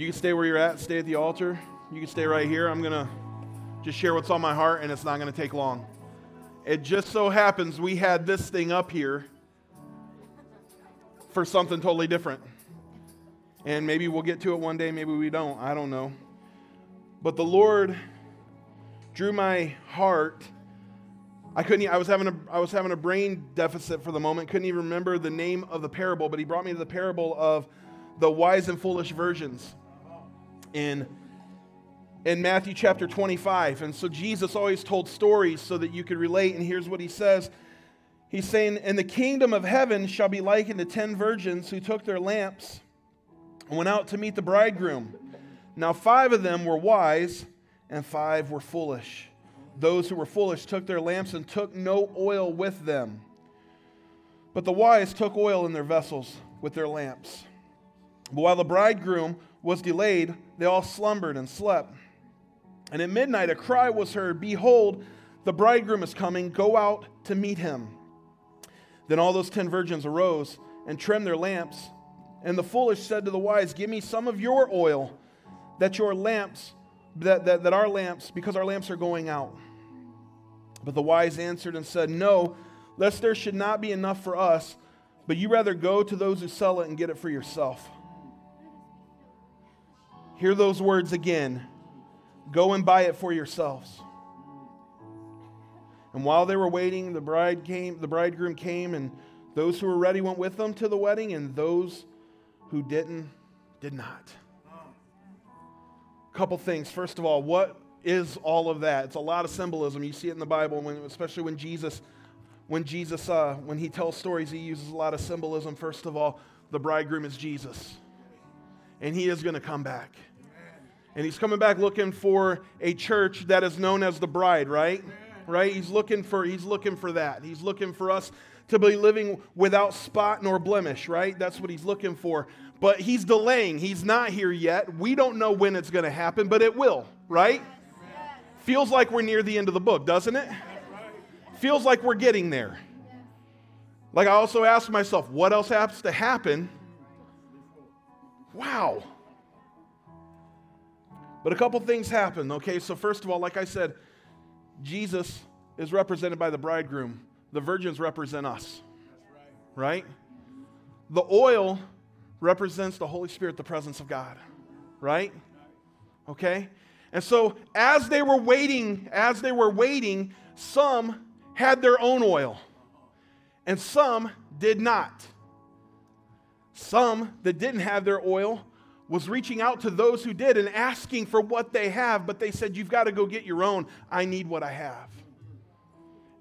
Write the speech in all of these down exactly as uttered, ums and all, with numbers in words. You can stay where you're at, stay at the altar. You can stay right here. I'm going to just share what's on my heart, and it's not going to take long. It just so happens we had this thing up here for something totally different. And maybe we'll get to it one day, maybe we don't, I don't know. But the Lord drew my heart. I couldn't, I was having a, I was having a brain deficit for the moment, couldn't even remember the name of the parable, but he brought me to the parable of the wise and foolish virgins in, in Matthew chapter twenty-five. And so Jesus always told stories so that you could relate, and here's what he says. He's saying, "And the kingdom of heaven shall be likened to ten virgins who took their lamps and went out to meet the bridegroom. Now five of them were wise, and five were foolish. Those who were foolish took their lamps and took no oil with them. But the wise took oil in their vessels with their lamps. But while the bridegroom was delayed, they all slumbered and slept. And at midnight a cry was heard, 'Behold, the bridegroom is coming, go out to meet him.' Then all those ten virgins arose and trimmed their lamps. And the foolish said to the wise, 'Give me some of your oil, that your lamps, that, that, that our lamps, because our lamps are going out.' But the wise answered and said, 'No, lest there should not be enough for us, but you rather go to those who sell it and get it for yourself.'" Hear those words again. "Go and buy it for yourselves." And while they were waiting, the bride came, the bridegroom came, and those who were ready went with them to the wedding, and those who didn't, did not. Couple things. First of all, what is all of that? It's a lot of symbolism. You see it in the Bible, when, especially when Jesus, when Jesus, uh, when he tells stories, he uses a lot of symbolism. First of all, the bridegroom is Jesus, and he is going to come back, and he's coming back looking for a church that is known as the bride, right? Right? He's looking for. He's looking for that. He's looking for us to be living without spot nor blemish, right? That's what he's looking for. But he's delaying. He's not here yet. We don't know when it's going to happen, but it will, right? Yes. Feels like we're near the end of the book, doesn't it? Right. Feels like we're getting there. Yeah. Like, I also ask myself, what else has to happen? Wow. But a couple things happen, okay? So first of all, like I said, Jesus is represented by the bridegroom. The virgins represent us, right? The oil represents the Holy Spirit, the presence of God, right? Okay? And so as they were waiting, as they were waiting, some had their own oil, and some did not. Some that didn't have their oil was reaching out to those who did and asking for what they have, but they said, "You've got to go get your own. I need what I have."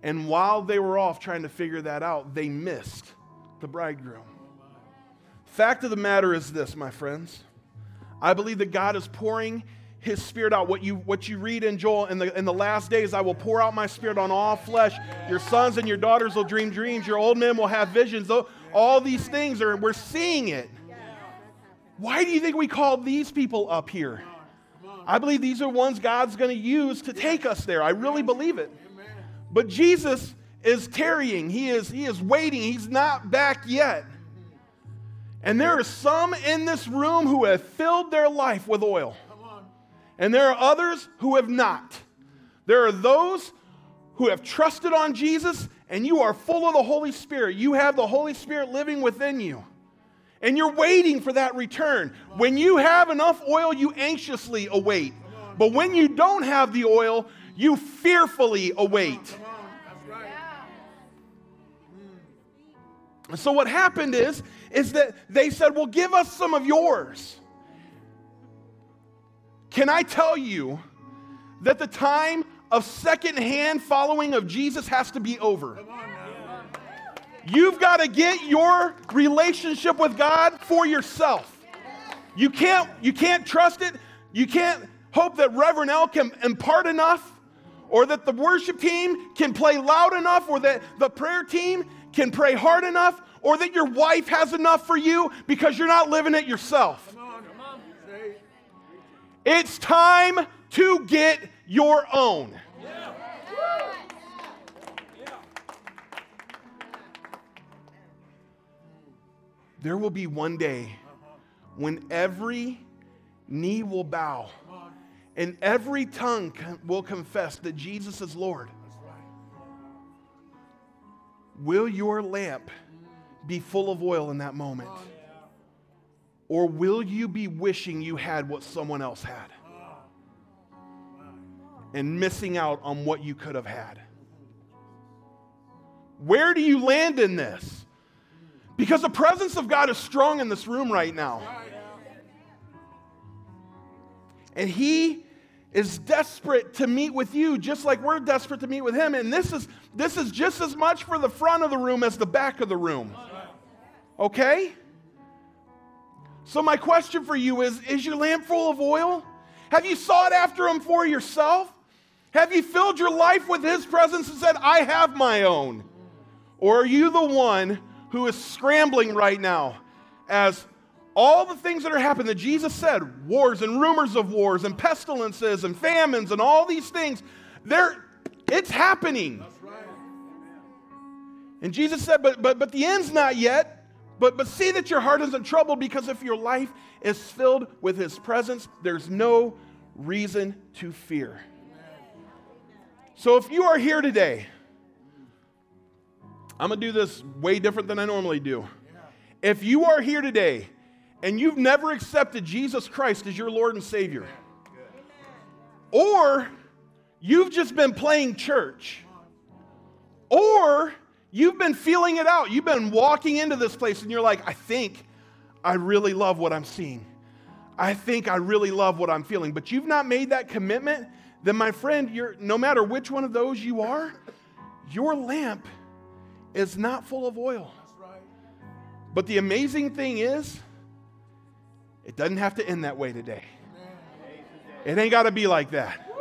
And while they were off trying to figure that out, they missed the bridegroom. Fact of the matter is this, my friends. I believe that God is pouring his Spirit out. What you, what you read in Joel, in the, in the last days, "I will pour out my Spirit on all flesh. Your sons and your daughters will dream dreams. Your old men will have visions." All these things, are we're seeing it. Why do you think we called these people up here? I believe these are ones God's going to use to take us there. I really believe it. But Jesus is tarrying. He is, he is waiting. He's not back yet. And there are some in this room who have filled their life with oil. And there are others who have not. There are those who have trusted on Jesus, and you are full of the Holy Spirit. You have the Holy Spirit living within you. And you're waiting for that return. When you have enough oil, you anxiously await. But when you don't have the oil, you fearfully await. Come on, come on. That's right. Yeah. So what happened is, is that they said, "Well, give us some of yours." Can I tell you that the time of secondhand following of Jesus has to be over? You've got to get your relationship with God for yourself. You can't, you can't trust it. You can't hope that Reverend L can impart enough, or that the worship team can play loud enough, or that the prayer team can pray hard enough, or that your wife has enough for you, because you're not living it yourself. Come on, come on. It's time to get your own. Yeah. Yeah. There will be one day when every knee will bow and every tongue will confess that Jesus is Lord. Will your lamp be full of oil in that moment? Or will you be wishing you had what someone else had and missing out on what you could have had? Where do you land in this? Because the presence of God is strong in this room right now. And He is desperate to meet with you, just like we're desperate to meet with Him. And this is, this is just as much for the front of the room as the back of the room. Okay? So my question for you is, is your lamp full of oil? Have you sought after Him for yourself? Have you filled your life with His presence and said, I have my own? Or are you the one who is scrambling right now as all the things that are happening that Jesus said, wars and rumors of wars and pestilences and famines and all these things, they're, it's happening. That's right. And Jesus said, but, but, but the end's not yet. But, but see that your heart isn't troubled, because if your life is filled with His presence, there's no reason to fear. So if you are here today, I'm going to do this way different than I normally do. If you are here today and you've never accepted Jesus Christ as your Lord and Savior, or you've just been playing church, or you've been feeling it out. You've been walking into this place and you're like, I think I really love what I'm seeing. I think I really love what I'm feeling. But you've not made that commitment, then my friend, you're, no matter which one of those you are, your lamp is not full of oil. That's right. But the amazing thing is, it doesn't have to end that way today. It ain't got to be like that.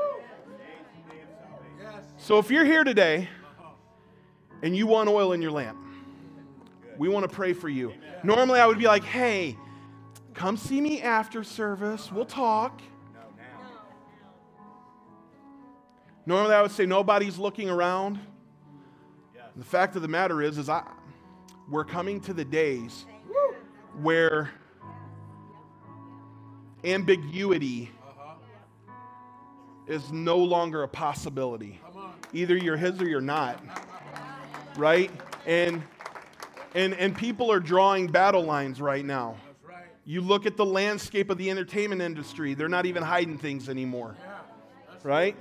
So if you're here today, and you want oil in your lamp, we want to pray for you. Amen. Normally I would be like, hey, come see me after service. We'll talk. No, now. Normally I would say nobody's looking around. Yes. The fact of the matter is, is I, we're coming to the days where ambiguity uh-huh. is no longer a possibility. Either you're His or you're not. Right? And and and people are drawing battle lines right now. That's right. You look at the landscape of the entertainment industry, they're not even hiding things anymore. Yeah, that's right?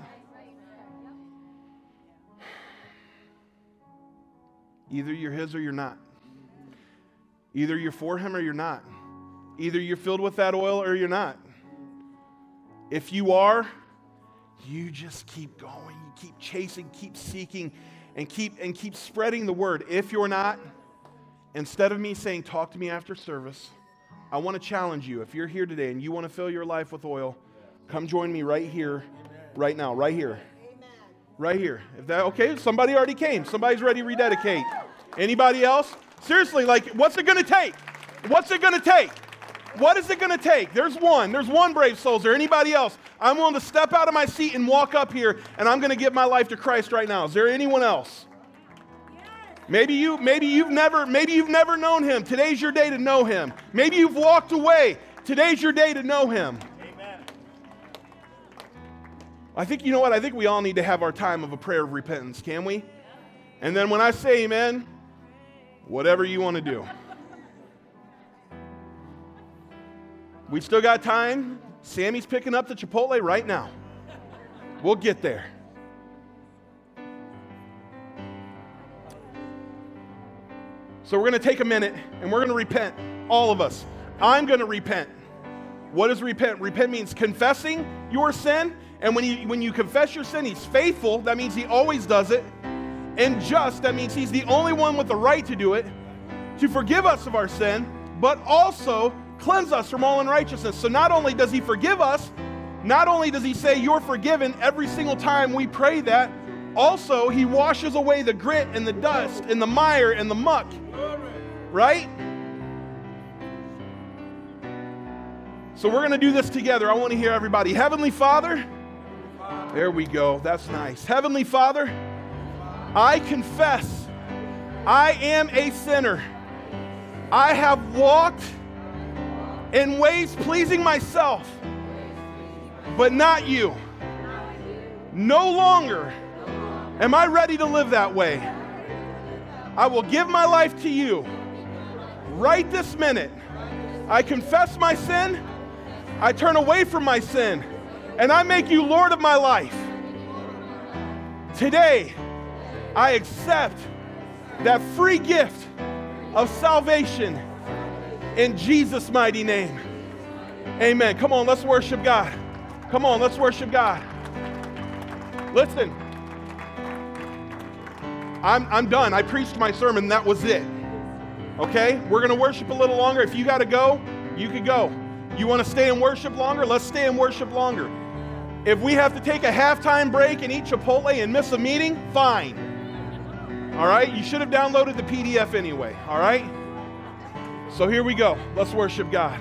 Either you're His or you're not. Either you're for Him or you're not. Either you're filled with that oil or you're not. If you are, you just keep going. You keep chasing, keep seeking. And keep and keep spreading the word. If you're not, instead of me saying, talk to me after service, I want to challenge you. If you're here today and you want to fill your life with oil, come join me right here, right now, right here. Right here. If that okay, somebody already came. Somebody's ready to rededicate. Anybody else? Seriously, like, what's it going to take? What's it going to take? What is it going to take? There's one. There's one brave soul. Is there anybody else? I'm willing to step out of my seat and walk up here, and I'm going to give my life to Christ right now. Is there anyone else? Maybe you, maybe you've never, maybe you've never known Him. Today's your day to know Him. Maybe you've walked away. Today's your day to know Him. Amen. I think, you know what? I think we all need to have our time of a prayer of repentance, can we? And then when I say amen, whatever you want to do. We still got time. Sammy's picking up the Chipotle right now. We'll get there. So we're going to take a minute and we're going to repent. All of us. I'm going to repent. What is repent? Repent means confessing your sin. And when you, when you confess your sin, He's faithful. That means He always does it. And just, that means He's the only one with the right to do it, to forgive us of our sin, but also cleanse us from all unrighteousness. So not only does He forgive us, not only does He say you're forgiven every single time we pray that, also He washes away the grit and the dust and the mire and the muck. Right? So we're going to do this together. I want to hear everybody. Heavenly Father. There we go. That's nice. Heavenly Father, I confess I am a sinner. I have walked in ways pleasing myself, but not you. No longer am I ready to live that way. I will give my life to you right this minute. I confess my sin, I turn away from my sin, and I make you Lord of my life. Today, I accept that free gift of salvation in Jesus' mighty name. Amen. Come on, let's worship God. Come on, let's worship God. Listen, I'm, I'm done. I preached my sermon. That was it. Okay? We're going to worship a little longer. If you got to go, you could go. You want to stay and worship longer? Let's stay and worship longer. If we have to take a halftime break and eat Chipotle and miss a meeting, fine. All right? You should have downloaded the P D F anyway. All right? So here we go. Let's worship God.